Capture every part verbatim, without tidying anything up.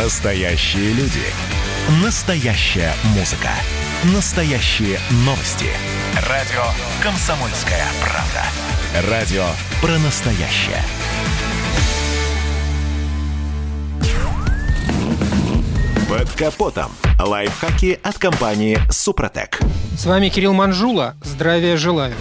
Настоящие люди. Настоящая музыка. Настоящие новости. Радио «Комсомольская правда». Радио про настоящее. «Под капотом». Лайфхаки от компании «Супротек». С вами Кирилл Манжула. Здравия желаю.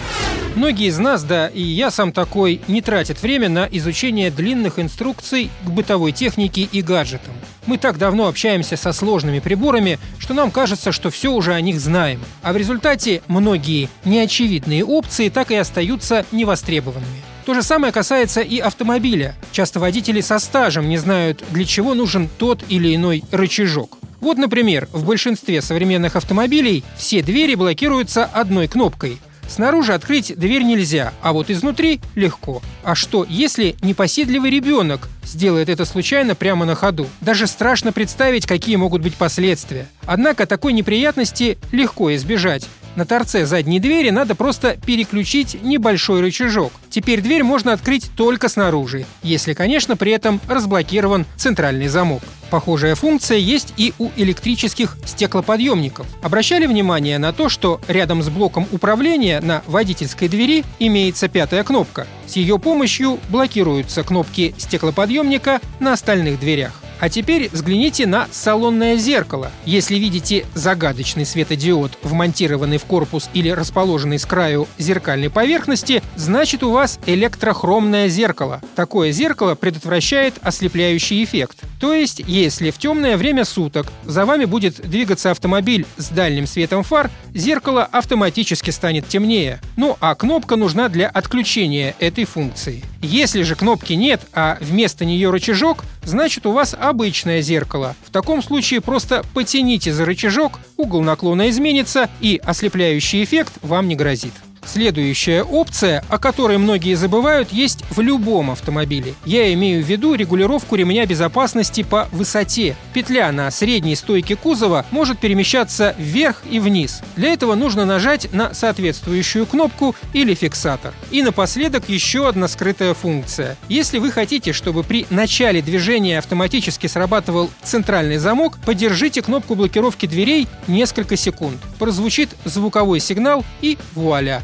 Многие из нас, да и я сам такой, не тратят время на изучение длинных инструкций к бытовой технике и гаджетам. Мы так давно общаемся со сложными приборами, что нам кажется, что все уже о них знаем. А в результате многие неочевидные опции так и остаются невостребованными. То же самое касается и автомобиля. Часто водители со стажем не знают, для чего нужен тот или иной рычажок. Вот, например, в большинстве современных автомобилей все двери блокируются одной кнопкой. Снаружи открыть дверь нельзя, а вот изнутри легко. А что, если непоседливый ребенок сделает это случайно прямо на ходу? Даже страшно представить, какие могут быть последствия. Однако такой неприятности легко избежать. На торце задней двери надо просто переключить небольшой рычажок. Теперь дверь можно открыть только снаружи, если, конечно, при этом разблокирован центральный замок. Похожая функция есть и у электрических стеклоподъемников. Обращали внимание на то, что рядом с блоком управления на водительской двери имеется пятая кнопка. С ее помощью блокируются кнопки стеклоподъемника на остальных дверях. А теперь взгляните на салонное зеркало. Если видите загадочный светодиод, вмонтированный в корпус или расположенный с краю зеркальной поверхности, значит, у вас электрохромное зеркало. Такое зеркало предотвращает ослепляющий эффект. То есть, если в темное время суток за вами будет двигаться автомобиль с дальним светом фар, зеркало автоматически станет темнее. Ну а кнопка нужна для отключения этой функции. Если же кнопки нет, а вместо нее рычажок, значит, у вас обычное зеркало. В таком случае просто потяните за рычажок, угол наклона изменится, и ослепляющий эффект вам не грозит. Следующая опция, о которой многие забывают, есть в любом автомобиле. Я имею в виду регулировку ремня безопасности по высоте. Петля на средней стойке кузова может перемещаться вверх и вниз. Для этого нужно нажать на соответствующую кнопку или фиксатор. И напоследок еще одна скрытая функция. Если вы хотите, чтобы при начале движения автоматически срабатывал центральный замок, подержите кнопку блокировки дверей несколько секунд. Прозвучит звуковой сигнал, и вуаля!